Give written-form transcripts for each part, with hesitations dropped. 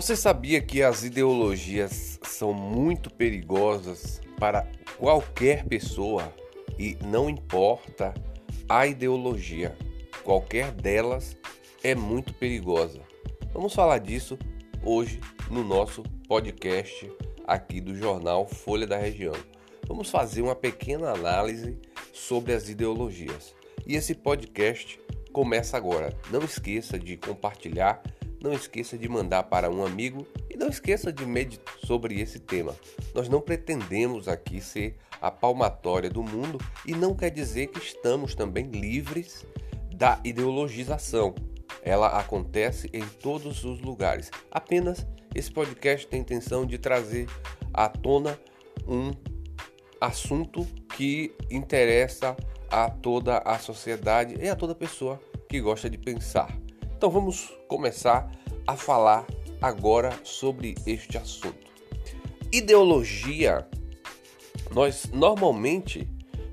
Você sabia que as ideologias são muito perigosas para qualquer pessoa e não importa a ideologia, qualquer delas é muito perigosa. Vamos falar disso hoje no nosso podcast aqui do jornal Folha da Região. Vamos fazer uma pequena análise sobre as ideologias. E esse podcast começa agora. Não esqueça de compartilhar, não esqueça de mandar para um amigo e não esqueça de meditar sobre esse tema. Nós não pretendemos aqui ser a palmatória do mundo e não quer dizer que estamos também livres da ideologização. Ela acontece em todos os lugares. Apenas esse podcast tem a intenção de trazer à tona um assunto que interessa a toda a sociedade e a toda pessoa que gosta de pensar. Então vamos começar a falar agora sobre este assunto. Ideologia. Nós normalmente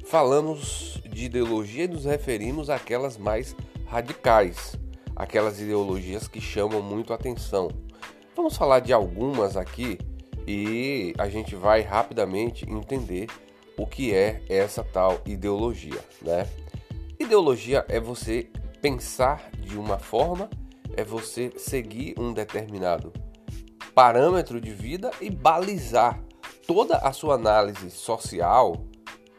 falamos de ideologia e nos referimos àquelas mais radicais, aquelas ideologias que chamam muito a atenção. Vamos falar de algumas aqui e a gente vai rapidamente entender o que é essa tal ideologia, né? Ideologia é você pensar de uma forma, é você seguir um determinado parâmetro de vida e balizar toda a sua análise social,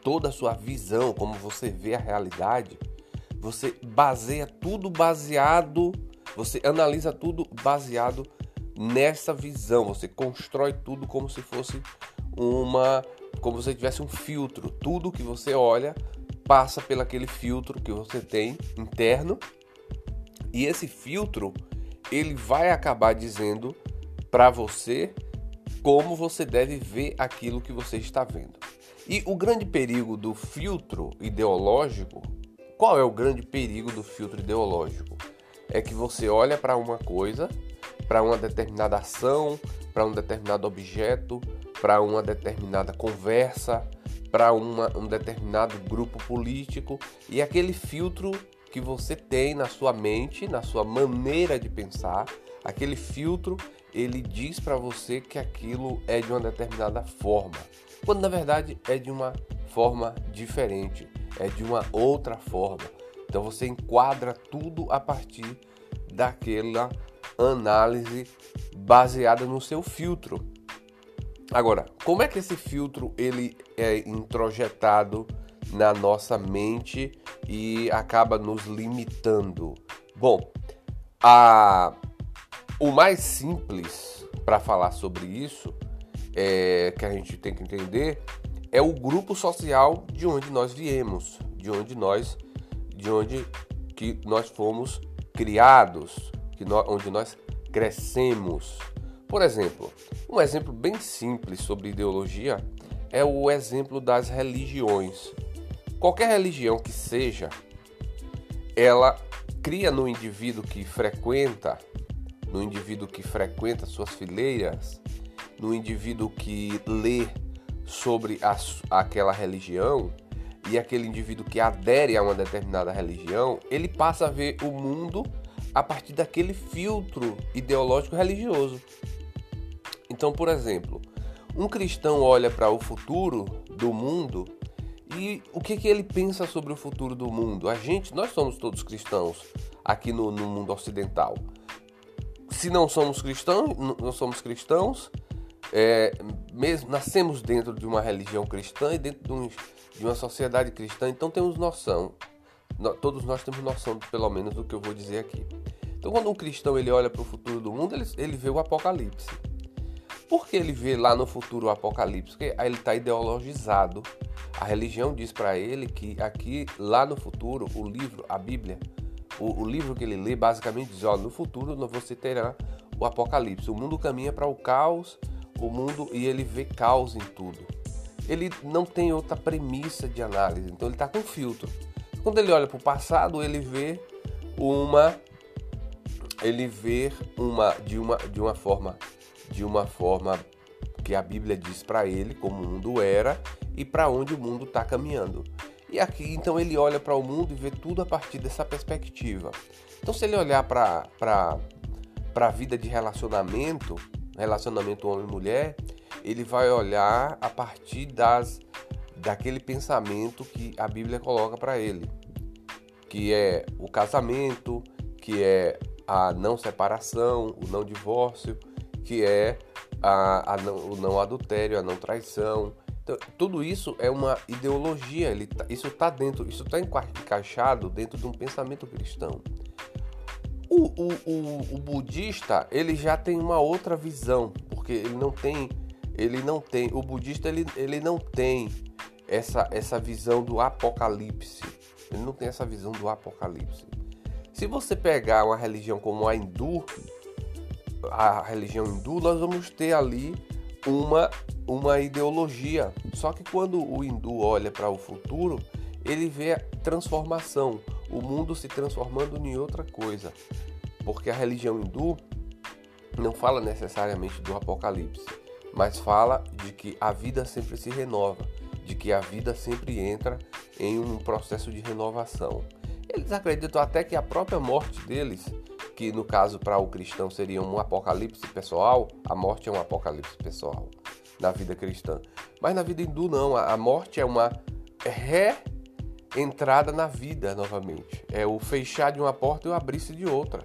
toda a sua visão, como você vê a realidade. Você baseia tudo baseado, você analisa tudo baseado nessa visão, você constrói tudo como se fosse como se você tivesse um filtro. Tudo que você olha passa pelo aquele filtro que você tem interno. E esse filtro, ele vai acabar dizendo para você como você deve ver aquilo que você está vendo. E o grande perigo do filtro ideológico, qual é o grande perigo do filtro ideológico? É que você olha para uma coisa, para uma determinada ação, para um determinado objeto, para uma determinada conversa, para um determinado grupo político, e aquele filtro que você tem na sua mente, na sua maneira de pensar, aquele filtro, ele diz para você que aquilo é de uma determinada forma, quando na verdade é de uma forma diferente, é de uma outra forma. Então você enquadra tudo a partir daquela análise baseada no seu filtro. Agora, como é que esse filtro ele é introjetado na nossa mente e acaba nos limitando? Bom, o mais simples para falar sobre isso, que a gente tem que entender, é o grupo social de onde nós viemos, de onde nós fomos criados, onde nós crescemos. Por exemplo, um exemplo bem simples sobre ideologia é o exemplo das religiões. Qualquer religião que seja, ela cria no indivíduo que frequenta, suas fileiras, no indivíduo que lê sobre aquela religião e aquele indivíduo que adere a uma determinada religião, ele passa a ver o mundo a partir daquele filtro ideológico religioso. Então, por exemplo, um cristão olha para o futuro do mundo e o que ele pensa sobre o futuro do mundo? Nós somos todos cristãos aqui no mundo ocidental. Se não somos cristãos, mesmo nascemos dentro de uma religião cristã e dentro de uma sociedade cristã, então temos noção. Todos nós temos noção, pelo menos, do que eu vou dizer aqui. Então, quando um cristão ele olha para o futuro do mundo, ele vê o Apocalipse. Por que ele vê lá no futuro o Apocalipse? Porque ele está ideologizado. A religião diz para ele que aqui, lá no futuro, o livro, a Bíblia, o livro que ele lê basicamente diz, no futuro você terá o Apocalipse. O mundo caminha para o caos, e ele vê caos em tudo. Ele não tem outra premissa de análise, então ele está com filtro. Quando ele olha para o passado, ele vê de uma forma que a Bíblia diz para ele como o mundo era e para onde o mundo está caminhando. E aqui, então, ele olha para o mundo e vê tudo a partir dessa perspectiva. Então, se ele olhar para para a vida de relacionamento homem-mulher, ele vai olhar a partir daquele pensamento que a Bíblia coloca para ele, que é o casamento, que é a não separação, o não divórcio, que é o não adultério, a não traição. Então, tudo isso é uma ideologia, isso está encaixado dentro de um pensamento cristão. O budista, ele já tem uma outra visão, porque ele não tem essa visão do apocalipse. Ele não tem essa visão do apocalipse. Se você pegar uma religião como a religião hindu, nós vamos ter ali uma ideologia. Só que quando o hindu olha para o futuro, ele vê a transformação, o mundo se transformando em outra coisa. Porque a religião hindu não fala necessariamente do apocalipse, mas fala de que a vida sempre se renova, de que a vida sempre entra em um processo de renovação. Eles acreditam até que a própria morte deles, que no caso para o cristão seria um apocalipse pessoal, a morte é um apocalipse pessoal na vida cristã. Mas na vida hindu não, a morte é uma reentrada na vida novamente. É o fechar de uma porta e o abrir-se de outra.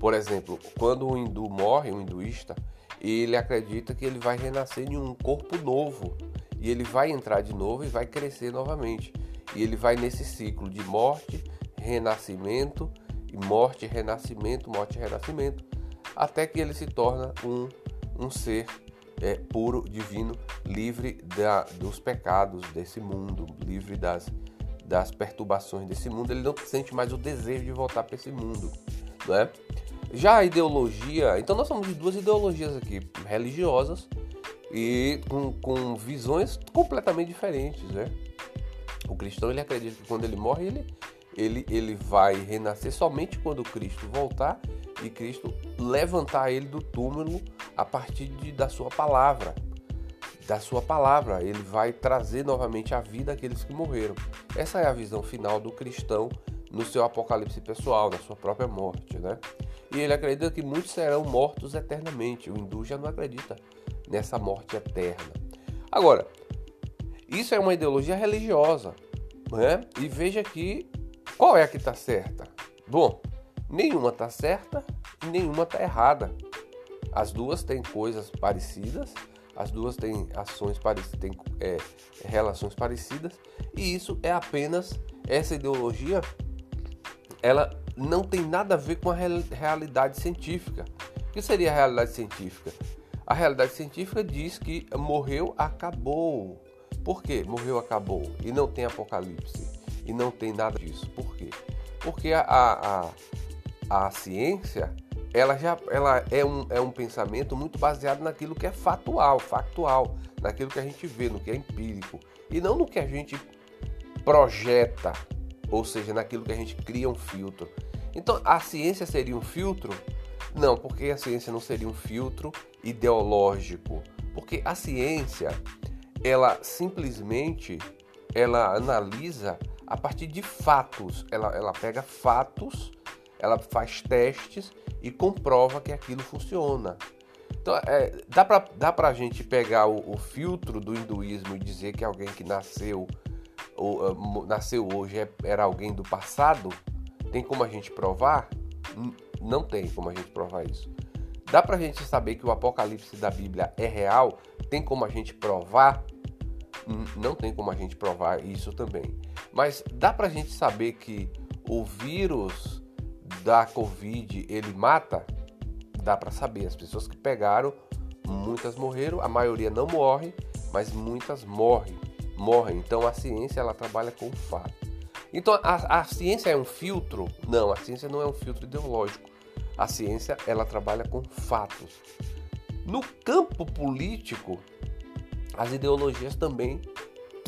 Por exemplo, quando um hindu morre, um hinduísta, ele acredita que ele vai renascer em um corpo novo. E ele vai entrar de novo e vai crescer novamente. E ele vai nesse ciclo de morte, renascimento, morte, renascimento, até que ele se torna um ser puro, divino, livre dos pecados desse mundo, livre das perturbações desse mundo. Ele não sente mais o desejo de voltar para esse mundo, né? Já a ideologia, então nós somos de duas ideologias aqui, religiosas e com visões completamente diferentes, né? O cristão, ele acredita que quando ele morre, ele vai renascer somente quando Cristo voltar e Cristo levantar ele do túmulo a partir da sua palavra. Da sua palavra, ele vai trazer novamente à vida aqueles que morreram. Essa é a visão final do cristão no seu apocalipse pessoal, na sua própria morte, né? E ele acredita que muitos serão mortos eternamente. O hindu já não acredita nessa morte eterna. Agora, isso é uma ideologia religiosa, né? E veja que qual é a que está certa? Bom, nenhuma está certa e nenhuma está errada. As duas têm coisas parecidas, as duas têm ações parecidas, têm relações parecidas, e isso é apenas essa ideologia. Ela não tem nada a ver com a realidade científica. O que seria a realidade científica? A realidade científica diz que morreu, acabou. Por quê? Morreu, acabou. E não tem apocalipse. E não tem nada disso. Por quê? Porque a ciência, ela é um pensamento muito baseado naquilo que é factual, naquilo que a gente vê, no que é empírico. E não no que a gente projeta, ou seja, naquilo que a gente cria um filtro. Então, a ciência seria um filtro? Não, porque a ciência não seria um filtro ideológico. Porque a ciência, ela simplesmente, ela analisa a partir de fatos. Ela pega fatos, ela faz testes e comprova que aquilo funciona. Então, dá pra gente pegar o filtro do hinduísmo e dizer que alguém que nasceu hoje era alguém do passado? Tem como a gente provar? Não tem como a gente provar isso. Dá pra gente saber que o apocalipse da Bíblia é real? Tem como a gente provar? Não tem como a gente provar isso também. Mas dá pra gente saber que o vírus da Covid, ele mata? Dá pra saber. As pessoas que pegaram, muitas morreram, a maioria não morre, mas muitas morrem. Então a ciência, ela trabalha com fato. Então a ciência é um filtro? Não, a ciência não é um filtro ideológico. A ciência, ela trabalha com fatos. No campo político, as ideologias também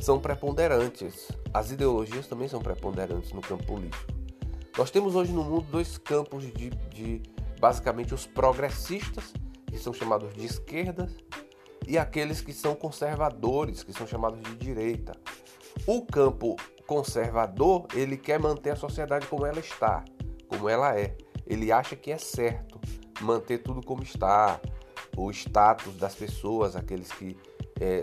são preponderantes. As ideologias também são preponderantes no campo político. Nós temos hoje no mundo dois campos de basicamente os progressistas, que são chamados de esquerdas, e aqueles que são conservadores, que são chamados de direita. O campo conservador, ele quer manter a sociedade como ela está, como ela é. Ele acha que é certo, manter tudo como está. O status das pessoas, aqueles que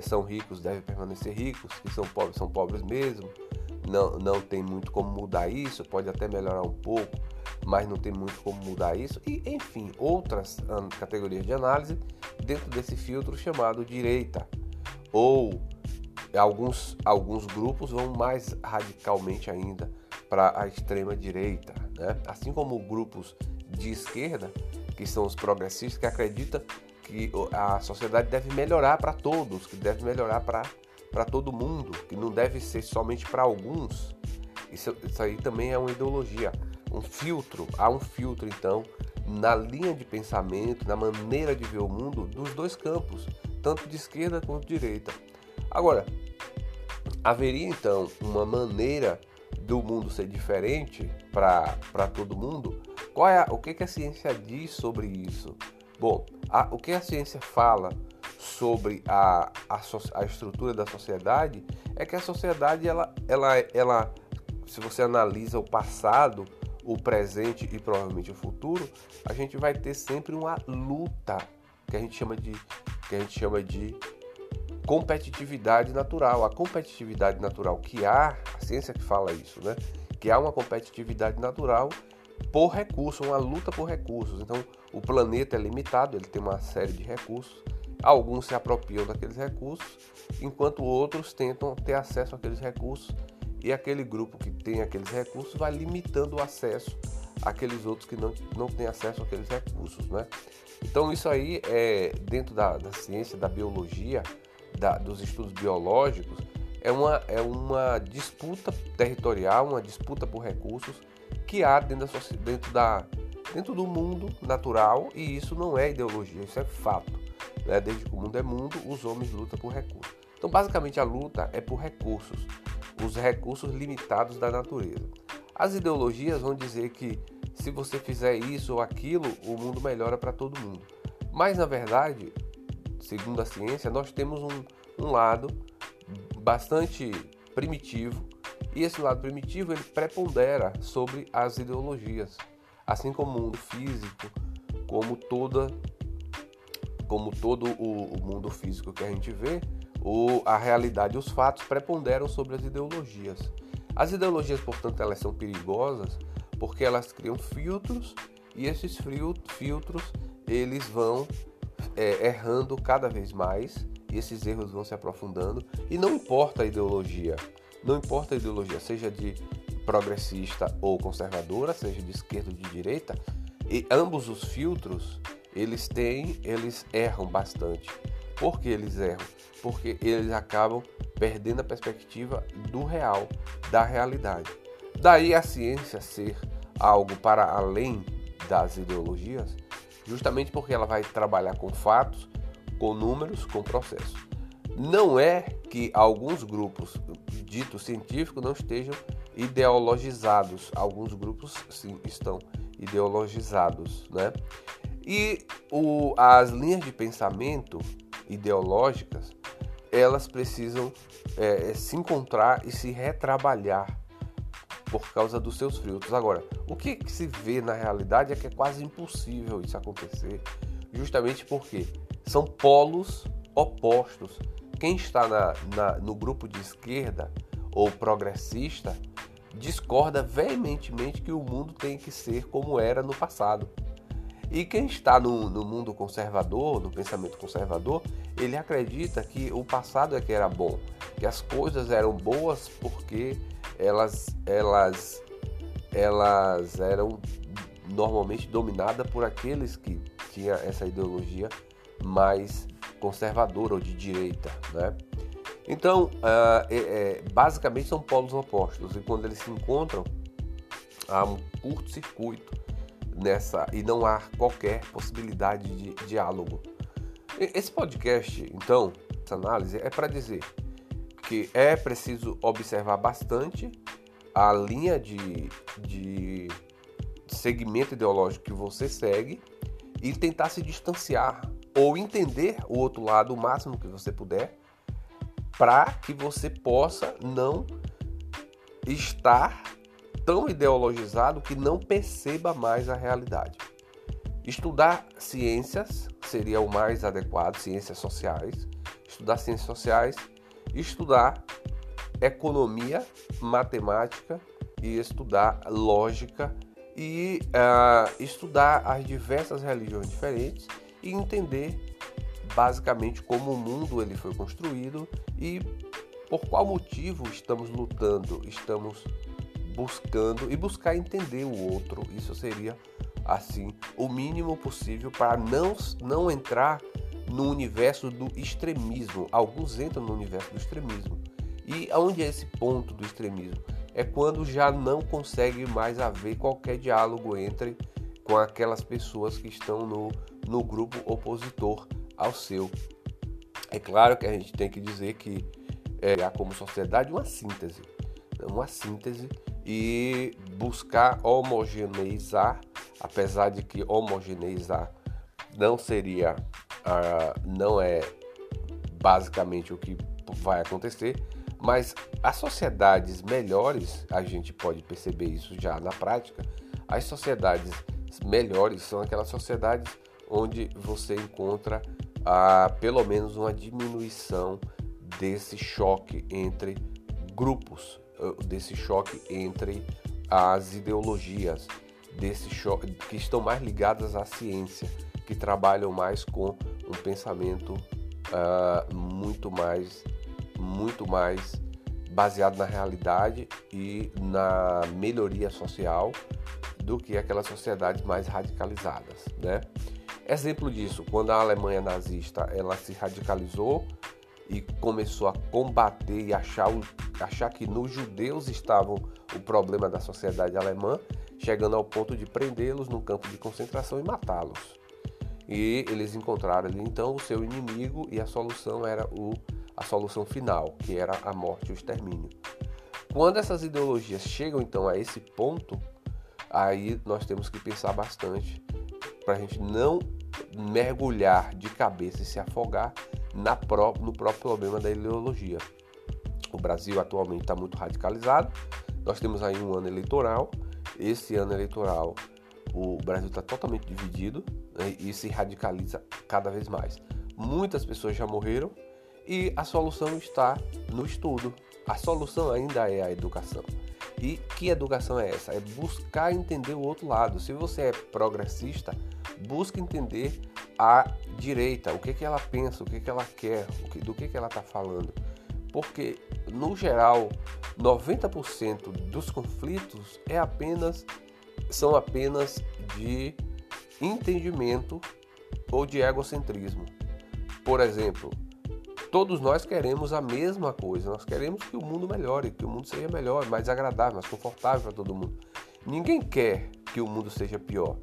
são ricos devem permanecer ricos, que são pobres mesmo. Não tem muito como mudar isso, pode até melhorar um pouco, mas não tem muito como mudar isso. E, enfim, outras categorias de análise dentro desse filtro chamado direita. Ou alguns grupos vão mais radicalmente ainda para a extrema direita, né? Assim como grupos de esquerda, que são os progressistas, que acreditam que a sociedade deve melhorar para todos, que deve melhorar para todo mundo, que não deve ser somente para alguns. Isso aí também é uma ideologia, um filtro. Há um filtro, então, na linha de pensamento, na maneira de ver o mundo dos dois campos, tanto de esquerda quanto de direita. Agora, haveria, então, uma maneira do mundo ser diferente para todo mundo? O que a ciência diz sobre isso? Bom, o que a ciência fala sobre a estrutura da sociedade é que a sociedade, ela, se você analisa o passado, o presente e provavelmente o futuro, a gente vai ter sempre uma luta que a gente chama de competitividade natural. A competitividade natural que há, a ciência que fala isso, né? Que há uma competitividade natural por recurso, uma luta por recursos. Então, o planeta é limitado, ele tem uma série de recursos. Alguns se apropriam daqueles recursos, enquanto outros tentam ter acesso àqueles recursos, e aquele grupo que tem aqueles recursos vai limitando o acesso àqueles outros que não têm acesso àqueles recursos, né? Então, isso aí é dentro da ciência, da biologia, dos estudos biológicos, é uma disputa territorial, uma disputa por recursos que há dentro do mundo natural, e isso não é ideologia, isso é fato, né? Desde que o mundo é mundo, os homens lutam por recursos. Então, basicamente, a luta é por recursos, os recursos limitados da natureza. As ideologias vão dizer que se você fizer isso ou aquilo, o mundo melhora para todo mundo. Mas, na verdade, segundo a ciência, nós temos um lado bastante primitivo, e esse lado primitivo ele prepondera sobre as ideologias, assim como o mundo físico, como todo o mundo físico que a gente vê, a realidade e os fatos preponderam sobre as ideologias. As ideologias, portanto, elas são perigosas porque elas criam filtros, e esses filtros eles vão errando cada vez mais, e esses erros vão se aprofundando, e não importa a ideologia, seja de progressista ou conservadora, seja de esquerda ou de direita, e ambos os filtros eles erram bastante. Por que eles erram? Porque eles acabam perdendo a perspectiva do real, da realidade. Daí a ciência ser algo para além das ideologias, justamente porque ela vai trabalhar com fatos, com números, com processos. Não é que alguns grupos ditos científicos não estejam ideologizados. Alguns grupos, sim, estão ideologizados, né? E as linhas de pensamento ideológicas, elas precisam se encontrar e se retrabalhar por causa dos seus filtros. Agora, o que se vê na realidade é que é quase impossível isso acontecer, justamente porque são polos opostos. Quem está no grupo de esquerda ou progressista discorda veementemente que o mundo tem que ser como era no passado. E quem está no mundo conservador, no pensamento conservador, ele acredita que o passado é que era bom, que as coisas eram boas porque elas eram normalmente dominadas por aqueles que tinham essa ideologia mais conservadora ou de direita, né? Então, basicamente são polos opostos, e quando eles se encontram, há um curto-circuito e não há qualquer possibilidade de diálogo. Esse podcast, então, essa análise é para dizer que é preciso observar bastante a linha de segmento ideológico que você segue e tentar se distanciar ou entender o outro lado o máximo que você puder, para que você possa não estar tão ideologizado que não perceba mais a realidade. Estudar ciências seria o mais adequado, ciências sociais, estudar economia, matemática e estudar lógica e estudar as diversas religiões diferentes e entender basicamente como o mundo ele foi construído e por qual motivo estamos lutando, estamos buscando e buscar entender o outro. Isso seria assim, o mínimo possível para não entrar no universo do extremismo. Alguns entram no universo do extremismo. E onde é esse ponto do extremismo? É quando já não consegue mais haver qualquer diálogo entre com aquelas pessoas que estão no grupo opositor ao seu. É claro que a gente tem que dizer que há como sociedade uma síntese e buscar homogeneizar, apesar de que homogeneizar não é basicamente o que vai acontecer, mas as sociedades melhores, a gente pode perceber isso já na prática, as sociedades melhores são aquelas sociedades onde você encontra pelo menos uma diminuição desse choque entre grupos, desse choque entre as ideologias, desse choque, que estão mais ligadas à ciência, que trabalham mais com um pensamento muito mais baseado na realidade e na melhoria social do que aquelas sociedades mais radicalizadas, né? Exemplo disso, quando a Alemanha nazista ela se radicalizou e começou a combater e achar que nos judeus estavam o problema da sociedade alemã, chegando ao ponto de prendê-los num campo de concentração e matá-los. E eles encontraram ali então o seu inimigo e a solução era a solução final, que era a morte e o extermínio. Quando essas ideologias chegam então a esse ponto, aí nós temos que pensar bastante para a gente não mergulhar de cabeça e se afogar no próprio problema da ideologia. O Brasil atualmente está muito radicalizado, nós temos aí um ano eleitoral. Esse ano eleitoral, o Brasil está totalmente dividido, né, e se radicaliza cada vez mais. Muitas pessoas já morreram e a solução está no estudo. A solução ainda é a educação. E que educação é essa? É buscar entender o outro lado. Se você é progressista, busque entender a direita, o que ela pensa, o que ela quer, do que ela está falando. Porque, no geral, 90% dos conflitos são apenas de entendimento ou de egocentrismo. Por exemplo, todos nós queremos a mesma coisa, nós queremos que o mundo melhore, que o mundo seja melhor, mais agradável, mais confortável para todo mundo. Ninguém quer que o mundo seja pior,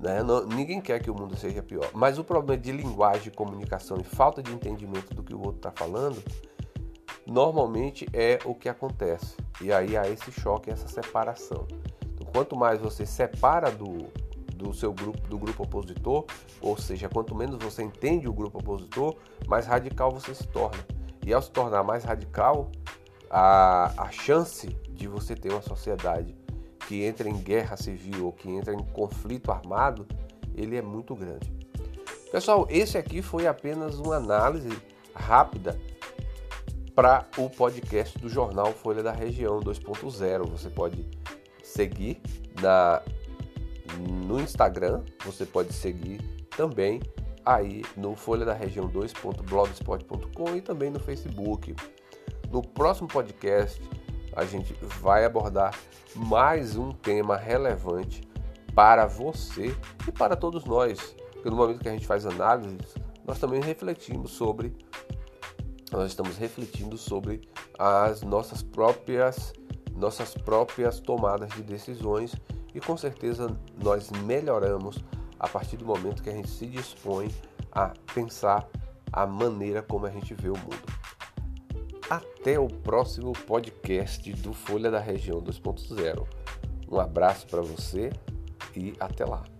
né? Ninguém quer que o mundo seja pior, mas o problema de linguagem, comunicação e falta de entendimento do que o outro está falando normalmente é o que acontece. E aí há esse choque, essa separação. Então, quanto mais você separa do seu grupo, do grupo opositor, ou seja, quanto menos você entende o grupo opositor, mais radical você se torna. E ao se tornar mais radical, a chance de você ter uma sociedade que entra em guerra civil ou que entra em conflito armado, ele é muito grande. Pessoal, esse aqui foi apenas uma análise rápida para o podcast do jornal Folha da Região 2.0. Você pode seguir no Instagram, você pode seguir também aí no Folha da Região 2.blogspot.com e também no Facebook. No próximo podcast a gente vai abordar mais um tema relevante para você e para todos nós, porque no momento que a gente faz análises, nós estamos refletindo sobre as nossas próprias tomadas de decisões. E com certeza nós melhoramos a partir do momento que a gente se dispõe a pensar a maneira como a gente vê o mundo. Até o próximo podcast do Folha da Região 2.0. Um abraço para você e até lá.